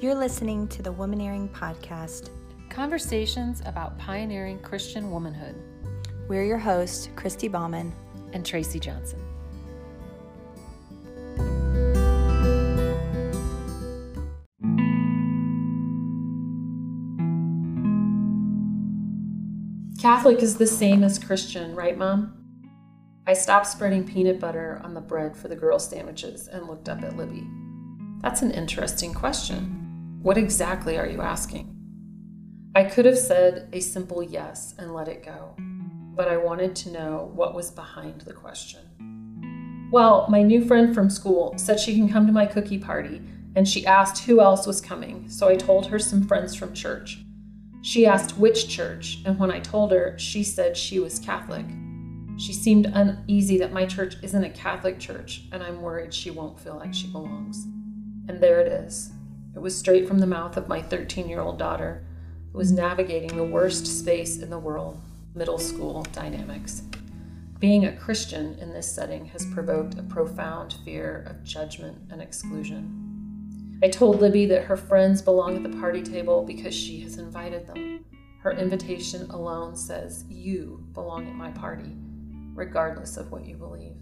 You're listening to the Womaneering Podcast. Conversations about pioneering Christian womanhood. We're your hosts, Christy Bauman and Tracy Johnson. Catholic is the same as Christian, right, Mom? I stopped spreading peanut butter on the bread for the girl sandwiches and looked up at Libby. That's an interesting question. What exactly are you asking? I could have said a simple yes and let it go, but I wanted to know what was behind the question. Well, my new friend from school said she can come to my cookie party, and she asked who else was coming, so I told her some friends from church. She asked which church, and when I told her, she said she was Catholic. She seemed uneasy that my church isn't a Catholic church, and I'm worried she won't feel like she belongs. And there it is. It was straight from the mouth of my 13-year-old daughter, who was navigating the worst space in the world, middle school dynamics. Being a Christian in this setting has provoked a profound fear of judgment and exclusion. I told Libby that her friends belong at the party table because she has invited them. Her invitation alone says, "You belong at my party, regardless of what you believe."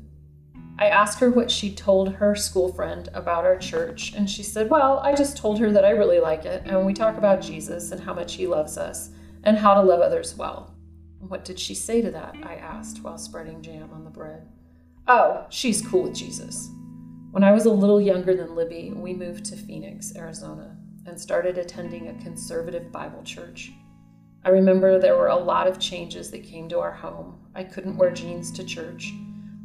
I asked her what she told her school friend about our church, and she said, "Well, I just told her that I really like it, and we talk about Jesus and how much he loves us, and how to love others well." "What did she say to that?" I asked while spreading jam on the bread. "Oh, she's cool with Jesus." When I was a little younger than Libby, we moved to Phoenix, Arizona, and started attending a conservative Bible church. I remember there were a lot of changes that came to our home. I couldn't wear jeans to church,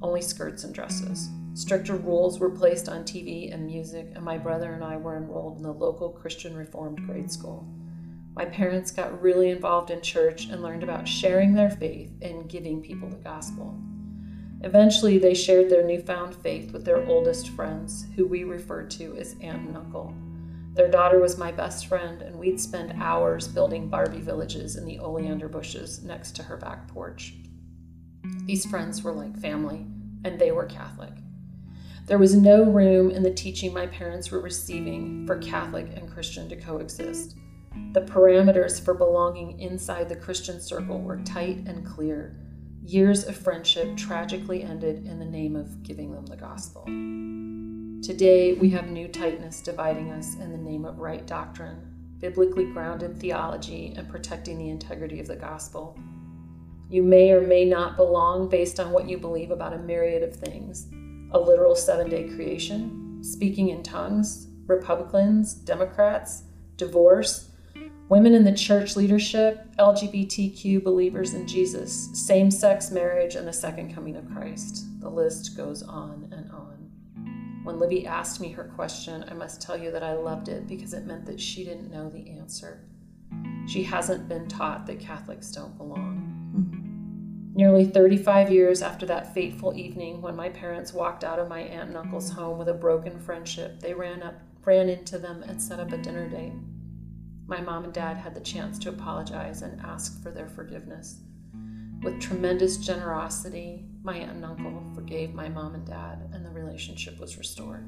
only skirts and dresses. Stricter rules were placed on TV and music, and my brother and I were enrolled in the local Christian Reformed grade school. My parents got really involved in church and learned about sharing their faith and giving people the gospel. Eventually, they shared their newfound faith with their oldest friends, who we referred to as Aunt and Uncle. Their daughter was my best friend, and we'd spend hours building Barbie villages in the oleander bushes next to her back porch. These friends were like family, and they were Catholic. There was no room in the teaching my parents were receiving for Catholic and Christian to coexist. The parameters for belonging inside the Christian circle were tight and clear. Years of friendship tragically ended in the name of giving them the gospel. Today, we have new tightness dividing us in the name of right doctrine, biblically grounded theology, and protecting the integrity of the gospel. You may or may not belong based on what you believe about a myriad of things: a literal 7-day creation, speaking in tongues, Republicans, Democrats, divorce, women in the church leadership, LGBTQ believers in Jesus, same-sex marriage, and the second coming of Christ. The list goes on and on. When Libby asked me her question, I must tell you that I loved it because it meant that she didn't know the answer. She hasn't been taught that Catholics don't belong. Mm-hmm. Nearly 35 years after that fateful evening when my parents walked out of my aunt and uncle's home with a broken friendship, they ran into them and set up a dinner date. My mom and dad had the chance to apologize and ask for their forgiveness. With tremendous generosity, my aunt and uncle forgave my mom and dad, and the relationship was restored.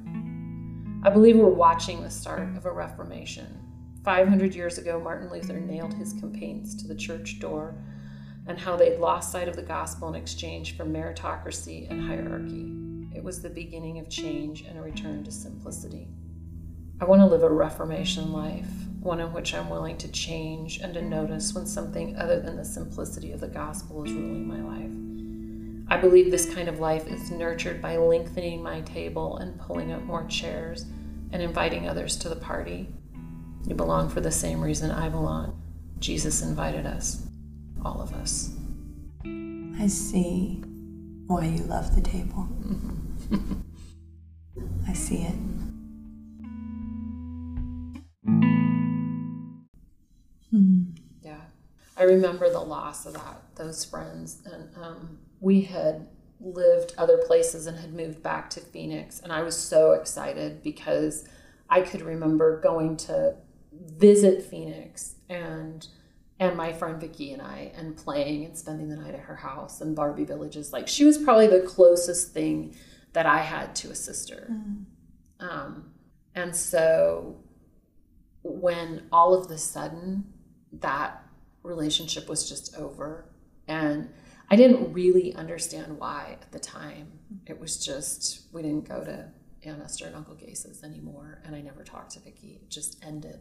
I believe we're watching the start of a reformation. 500 years ago, Martin Luther nailed his campaigns to the church door and how they'd lost sight of the gospel in exchange for meritocracy and hierarchy. It was the beginning of change and a return to simplicity. I want to live a reformation life, one in which I'm willing to change and to notice when something other than the simplicity of the gospel is ruling my life. I believe this kind of life is nurtured by lengthening my table and pulling up more chairs and inviting others to the party. You belong for the same reason I belong. Jesus invited us, all of us. I see why you love the table. Mm-hmm. I see it. Yeah, I remember the loss of those friends, and we had lived other places and had moved back to Phoenix, and I was so excited because I could remember going to visit Phoenix and my friend Vicky and I, and playing and spending the night at her house and Barbie villages. Like, she was probably the closest thing that I had to a sister. Mm-hmm. And so when all of the sudden that relationship was just over. And I didn't really understand why at the time. It was just, we didn't go to Aunt Esther and Uncle Gase's anymore. And I never talked to Vicky. It just ended.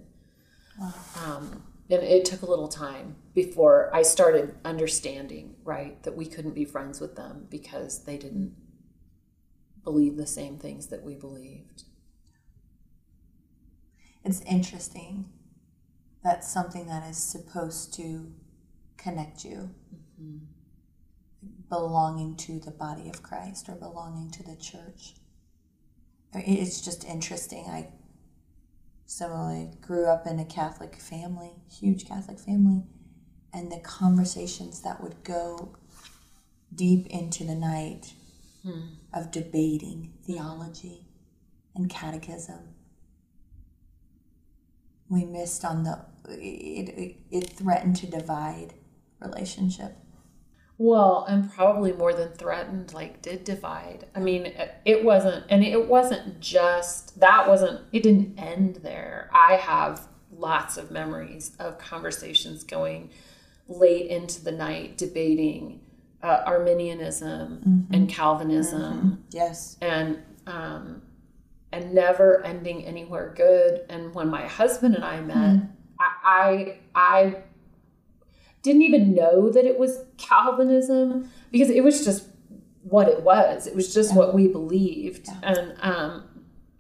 Wow. And it took a little time before I started understanding, right, that we couldn't be friends with them because they didn't believe the same things that we believed. It's interesting. That's something that is supposed to connect you. Mm-hmm. Belonging to the body of Christ or belonging to the church. It's just interesting. I similarly grew up in a Catholic family, huge Catholic family, and the conversations that would go deep into the night of debating theology and catechism. We missed on the, it threatened to divide relationship. Well, and probably more than threatened, like did divide. I mean, it didn't end there. I have lots of memories of conversations going late into the night, debating Arminianism and Calvinism. Mm-hmm. Yes. And never ending anywhere good. And when my husband and I met, I didn't even know that it was Calvinism because it was just what it was. It was just what we believed. Yeah.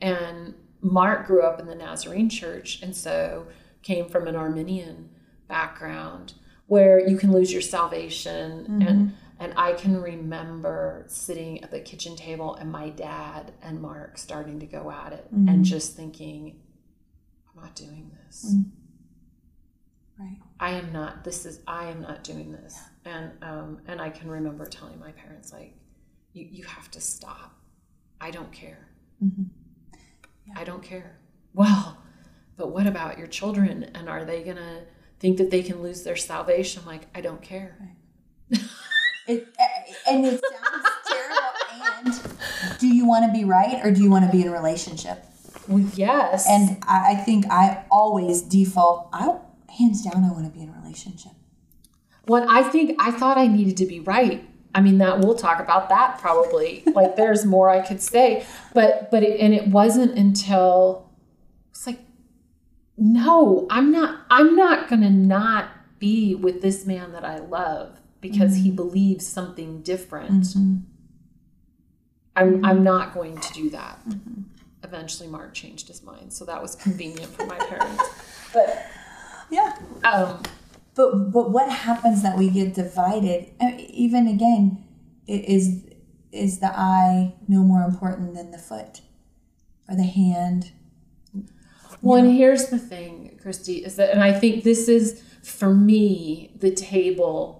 And Mark grew up in the Nazarene church and so came from an Arminian background where you can lose your salvation. Mm-hmm. And I can remember sitting at the kitchen table and my dad and Mark starting to go at it and just thinking, I'm not doing this. Mm-hmm. Right. I am not doing this. Yeah. And I can remember telling my parents, like, you have to stop. I don't care. Mm-hmm. Yeah. I don't care. Well, but what about your children? And are they going to think that they can lose their salvation? I'm like, I don't care. Right. And it sounds terrible. And do you want to be right or do you want to be in a relationship? Well, yes. And I think I always default, hands down, I want to be in a relationship. Well, I thought I needed to be right. I mean, we'll talk about that probably. Like there's more I could say, but it wasn't until it's like, no, I'm not going to not be with this man that I love. Because he believes something different. Mm-hmm. I'm not going to do that. Mm-hmm. Eventually Mark changed his mind. So that was convenient for my parents. But yeah. But what happens that we get divided? Even again, it is the eye no more important than the foot or the hand? Well, and here's the thing, Christy, is that, and I think this is for me, the table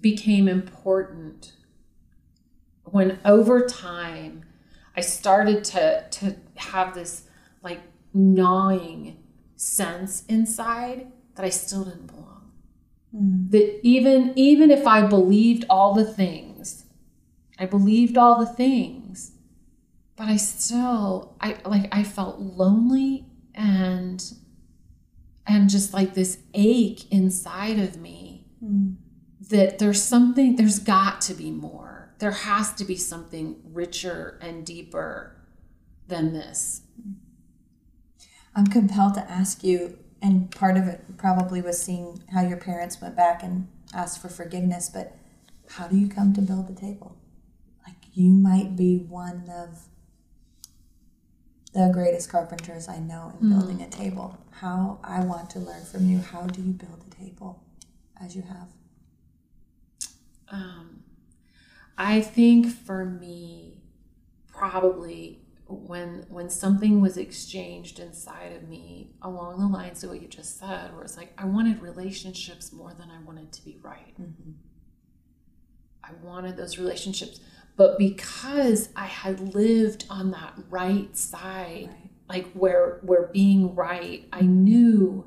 became important when over time I started to have this like gnawing sense inside that I still didn't belong. Mm. That even if I believed all the things, but I still, I felt lonely and just like this ache inside of me. Mm. That there's got to be more. There has to be something richer and deeper than this. I'm compelled to ask you, and part of it probably was seeing how your parents went back and asked for forgiveness, but how do you come to build the table? Like you might be one of the greatest carpenters I know in building a table. How I want to learn from you. How do you build a table as you have? I think for me, probably when something was exchanged inside of me along the lines of what you just said, where it's like, I wanted relationships more than I wanted to be right. Mm-hmm. I wanted those relationships, but because I had lived on that right side, right. Like where being right, I knew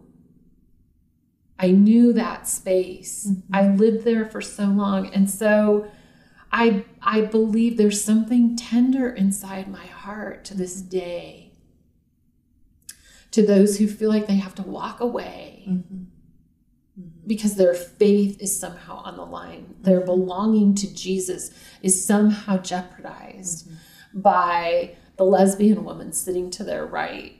that space. Mm-hmm. I lived there for so long. And so I believe there's something tender inside my heart to this day to those who feel like they have to walk away because their faith is somehow on the line. Their belonging to Jesus is somehow jeopardized by the lesbian woman sitting to their right.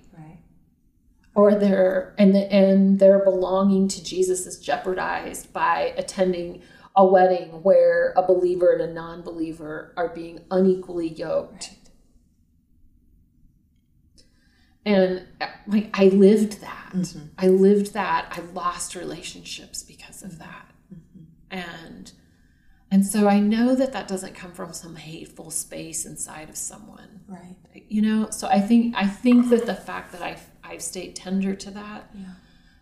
Or their belonging to Jesus is jeopardized by attending a wedding where a believer and a non-believer are being unequally yoked. Right. And I lived that. I lived that. I lost relationships because of that. And so I know that that doesn't come from some hateful space inside of someone. Right. You know, so I think that the fact that I've stayed tender to that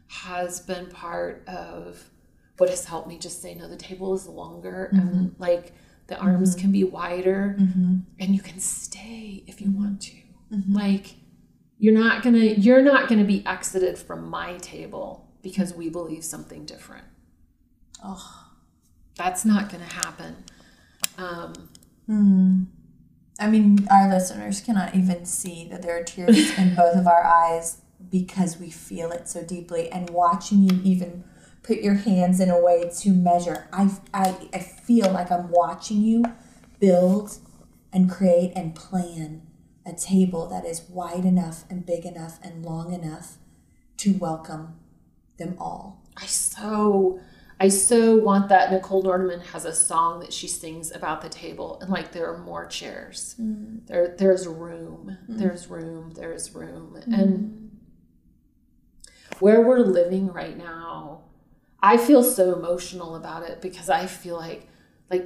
has been part of what has helped me just say, no, the table is longer and like the arms can be wider and you can stay if you want to. Like you're not gonna be exited from my table because we believe something different. Oh, that's not gonna happen. I mean, our listeners cannot even see that there are tears in both of our eyes because we feel it so deeply. And watching you even put your hands in a way to measure, I feel like I'm watching you build and create and plan a table that is wide enough and big enough and long enough to welcome them all. I so want that. Nicole Nordman has a song that she sings about the table, and like there are more chairs. There's room. There's room. And where we're living right now, I feel so emotional about it because I feel like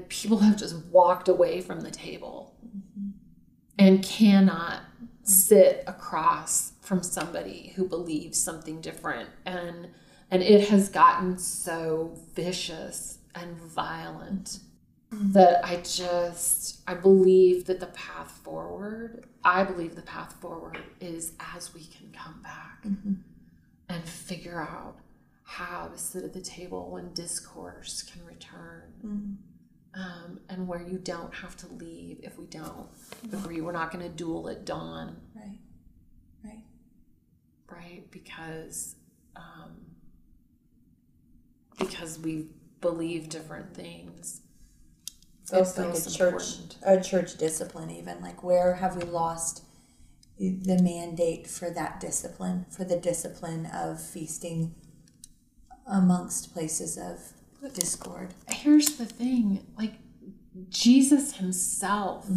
people have just walked away from the table and cannot sit across from somebody who believes something different. And it has gotten so vicious and violent that I believe that the path forward is as we can come back and figure out how to sit at the table when discourse can return and where you don't have to leave if we don't agree. We're not going to duel at dawn. Right? Because we believe different things. It's like a church discipline even. Like, where have we lost the mandate for that discipline, for the discipline of feasting amongst places of discord? Here's the thing. Like, Jesus himself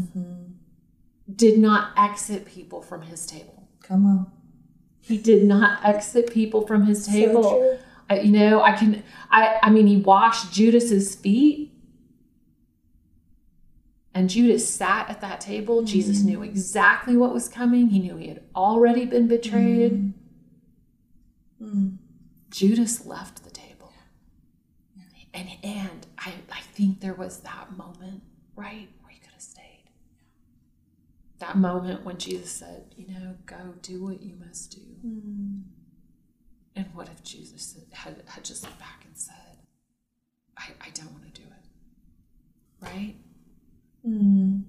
did not exit people from his table. Come on. He did not exit people from his table. So true. I mean, he washed Judas's feet and Judas sat at that table. Jesus knew exactly what was coming. He knew he had already been betrayed. Judas left the table. And I think there was that moment, right, where he could have stayed. That moment when Jesus said, go do what you must do. And what if Jesus had just looked back and said, I don't want to do it, right? Yeah.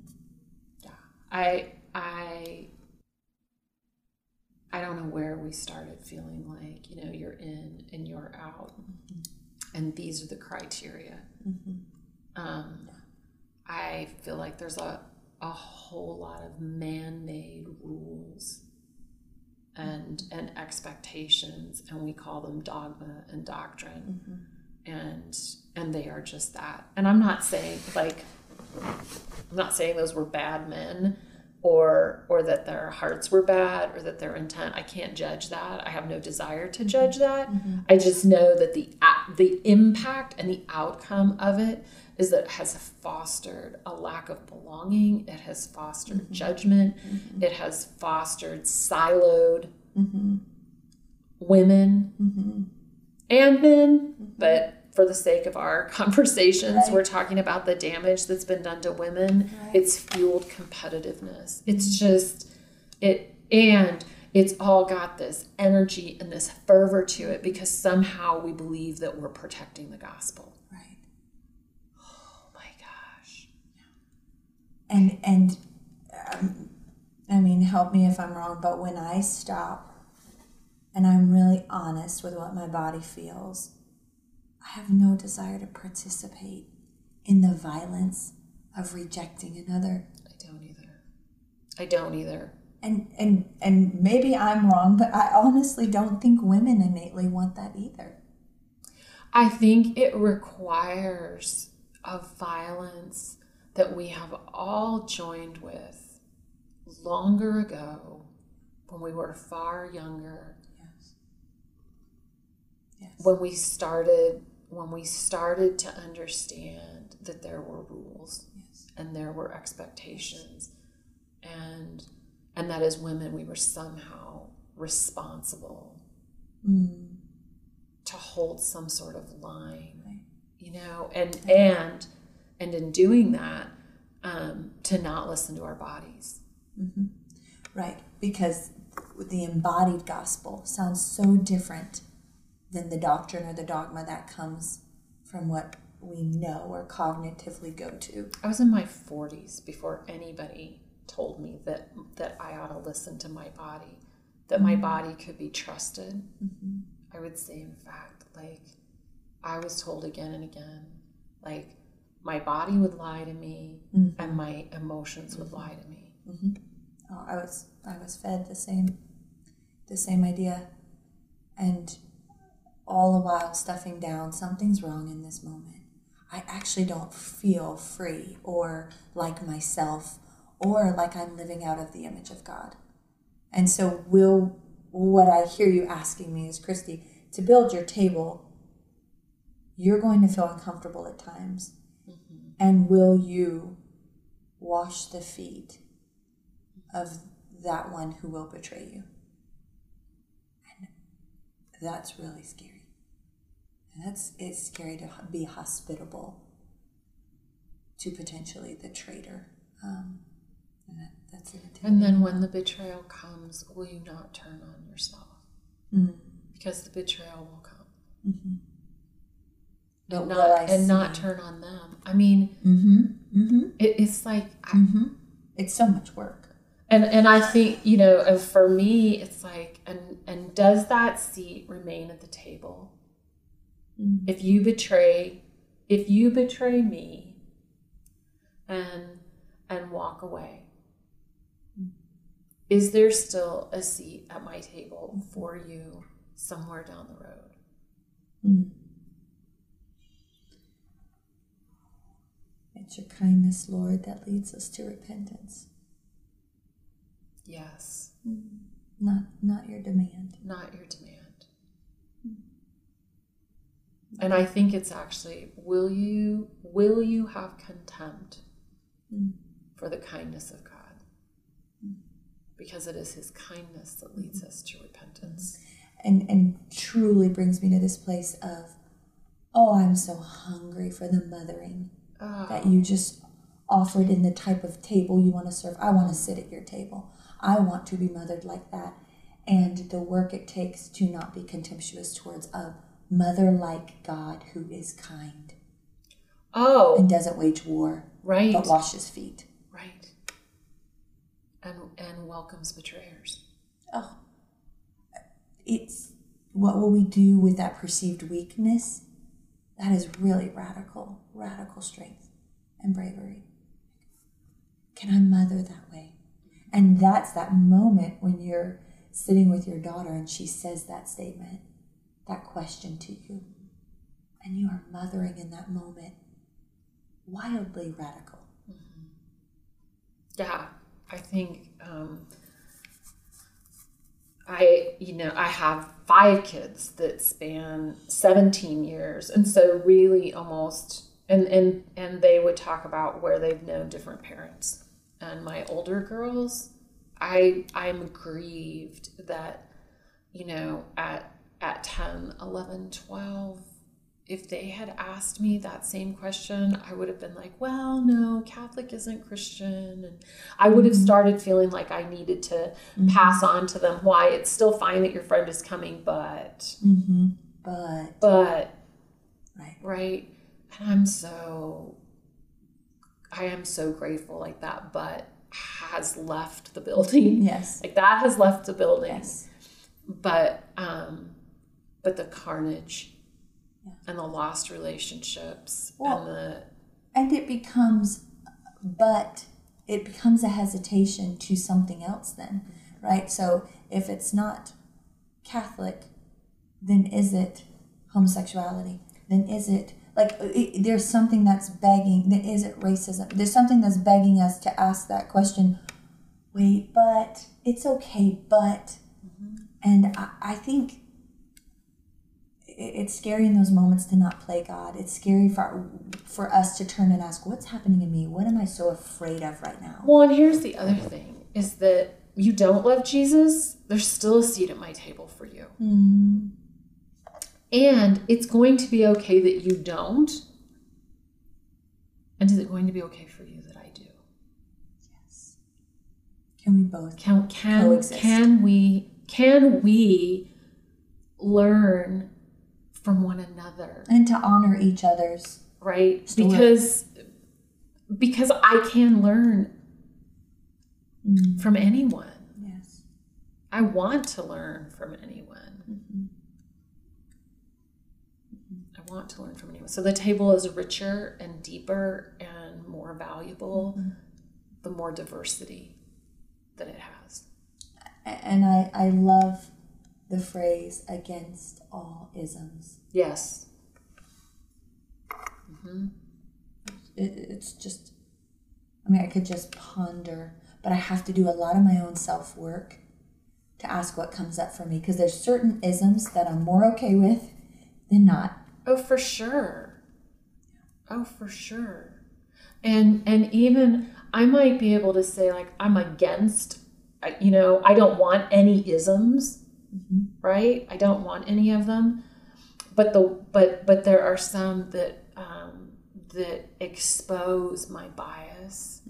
I don't know where we started feeling like, you're in and you're out. And these are the criteria. I feel like there's a whole lot of man-made rules and expectations, and we call them dogma and doctrine, and they are just that. And I'm not saying those were bad men or that their hearts were bad or that their intent. I can't judge that. I have no desire to judge that. I just know that the impact and the outcome of it is that it has fostered a lack of belonging. It has fostered judgment. It has fostered siloed women and men. But for the sake of our conversations, we're talking about the damage that's been done to women. It's fueled competitiveness. It's just it, and it's all got this energy and this fervor to it because somehow we believe that we're protecting the gospel. And help me if I'm wrong, but when I stop and I'm really honest with what my body feels, I have no desire to participate in the violence of rejecting another. I don't either. And maybe I'm wrong, but I honestly don't think women innately want that either. I think it requires a violence that we have all joined with longer ago when we were far younger. Yes. Yes. When we started to understand that there were rules, yes, and there were expectations, and that as women we were somehow responsible to hold some sort of line, right, you know, and in doing that, to not listen to our bodies. Mm-hmm. Right, because the embodied gospel sounds so different than the doctrine or the dogma that comes from what we know or cognitively go to. I was in my 40s before anybody told me that I ought to listen to my body, that my body could be trusted. Mm-hmm. I would say, in fact, like, I was told again and again, like, my body would lie to me, mm-hmm, and my emotions would lie to me. Mm-hmm. Oh, I was fed the same idea, and all the while stuffing down, something's wrong in this moment. I actually don't feel free or like myself or like I'm living out of the image of God. And so what I hear you asking me is, Christy, to build your table, you're going to feel uncomfortable at times. Mm-hmm. And will you wash the feet of that one who will betray you? And that's really scary. And it's scary to be hospitable to potentially the traitor. That's it. And then when the betrayal comes, will you not turn on yourself? Mm-hmm. Because the betrayal will come. Mm-hmm. And not turn on them. I mean, mm-hmm, mm-hmm, it's like, mm-hmm, it's so much work. And I think, you know, for me, it's like, and does that seat remain at the table? Mm-hmm. If you betray me, and walk away, is there still a seat at my table for you somewhere down the road? Mm. It's your kindness, Lord, that leads us to repentance. Yes. Mm. Not your demand. Not your demand. Mm. And I think it's actually, will you have contempt, mm, for the kindness of God? Mm. Because it is his kindness that leads us to repentance. And truly brings me to this place of, oh, I'm so hungry for the mothering that you just offered in the type of table you want to serve. I want to sit at your table. I want to be mothered like that. And the work it takes to not be contemptuous towards a mother-like God who is kind. Oh. And doesn't wage war. Right. But washes feet. Right. And welcomes betrayers. Oh. It's, what will we do with that perceived weakness? That is really radical, radical strength and bravery. Can I mother that way? And that's that moment when you're sitting with your daughter and she says that statement, that question to you. And you are mothering in that moment. Wildly radical. Mm-hmm. Yeah, I think I have 5 kids that span 17 years, and so really almost, and they would talk about where they've known different parents. And my older girls, I'm grieved that, you know, at 10, 11, 12, if they had asked me that same question, I would have been like, well, no, Catholic isn't Christian. And I would have started feeling like I needed to, mm-hmm, pass on to them why it's still fine that your friend is coming, but, mm-hmm, but, right. Right. And I am so grateful, like, that but has left the building. Yes. Like, that has left the building. Yes. But the carnage and the lost relationships and it becomes a hesitation to something else then, right? So if it's not Catholic, then is it homosexuality? Then is it there's something that's begging, then is it racism? There's something that's begging us to ask that question. Wait, but it's okay, but, and I think it's scary in those moments to not play God. It's scary for us to turn and ask, what's happening to me? What am I so afraid of right now? Well, and here's the other thing, is that you don't love Jesus, there's still a seat at my table for you. Mm-hmm. And it's going to be okay that you don't. And is it going to be okay for you that I do? Yes. Can we both coexist? Can we learn from one another? And to honor each other's. Right? Story. Because I can learn from anyone. Yes. I want to learn from anyone. Mm-hmm. Want to learn from anyone. So the table is richer and deeper and more valuable the more diversity that it has. And I love the phrase against all isms. Yes. Mm-hmm. It's just, I could just ponder, but I have to do a lot of my own self-work to ask what comes up for me, because there's certain isms that I'm more okay with than not. Oh, for sure. And even I might be able to say, I'm against, I don't want any isms, right? I don't want any of them. But there are some that expose my bias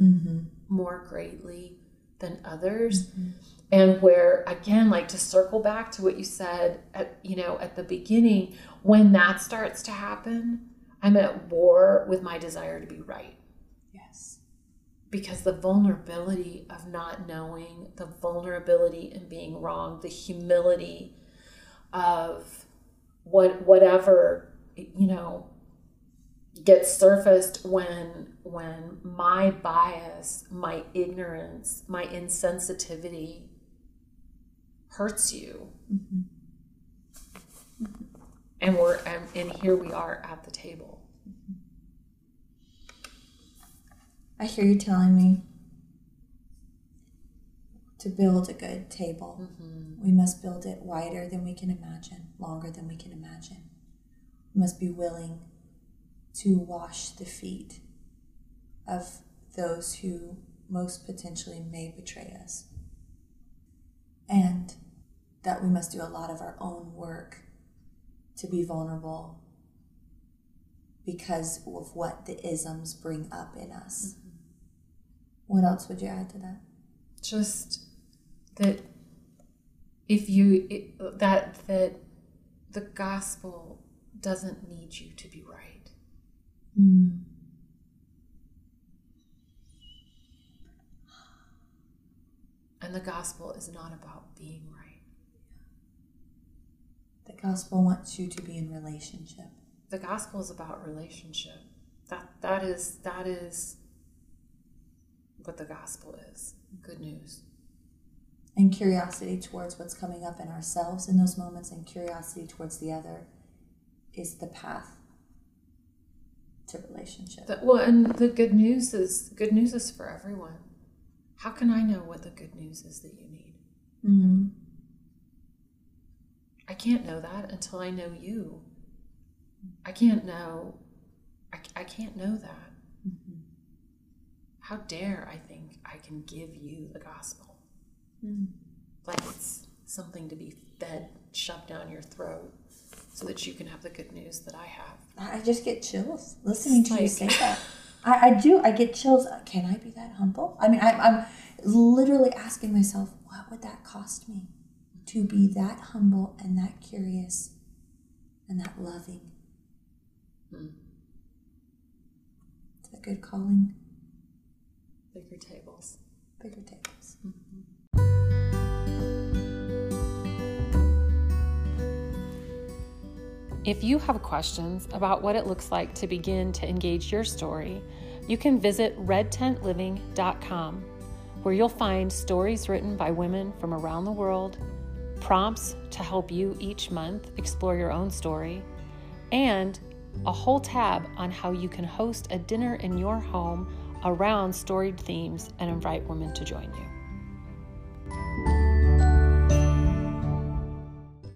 more greatly than others. Mm-hmm. And where, again, to circle back to what you said, at the beginning, when that starts to happen, I'm at war with my desire to be right. Yes. Because the vulnerability of not knowing, the vulnerability in being wrong, the humility of whatever, gets surfaced when my bias, my ignorance, my insensitivity hurts you. Mm-hmm. Mm-hmm. And here we are at the table. I hear you telling me to build a good table. Mm-hmm. We must build it wider than we can imagine, longer than we can imagine. We must be willing to wash the feet of those who most potentially may betray us. And that we must do a lot of our own work to be vulnerable because of what the isms bring up in us. Mm-hmm. What else would you add to that? Just that that the gospel doesn't need you to be right. Mm. And the gospel is not about being right. The gospel wants you to be in relationship. The gospel is about relationship. That is what the gospel is. Good news. And curiosity towards what's coming up in ourselves in those moments, and curiosity towards the other is the path to relationship. And the good news is for everyone. How can I know what the good news is that you need? Mm-hmm. I can't know that until I know you. I can't know that. Mm-hmm. How dare I think I can give you the gospel? Mm-hmm. It's something to be fed, shoved down your throat so that you can have the good news that I have. I just get chills listening to you say that. I do. I get chills. Can I be that humble? I'm literally asking myself, what would that cost me to be that humble and that curious and that loving? Mm. It's a good calling. Bigger tables. Bigger tables. Mm-hmm. If you have questions about what it looks like to begin to engage your story, you can visit redtentliving.com, where you'll find stories written by women from around the world, prompts to help you each month explore your own story, and a whole tab on how you can host a dinner in your home around storied themes and invite women to join you.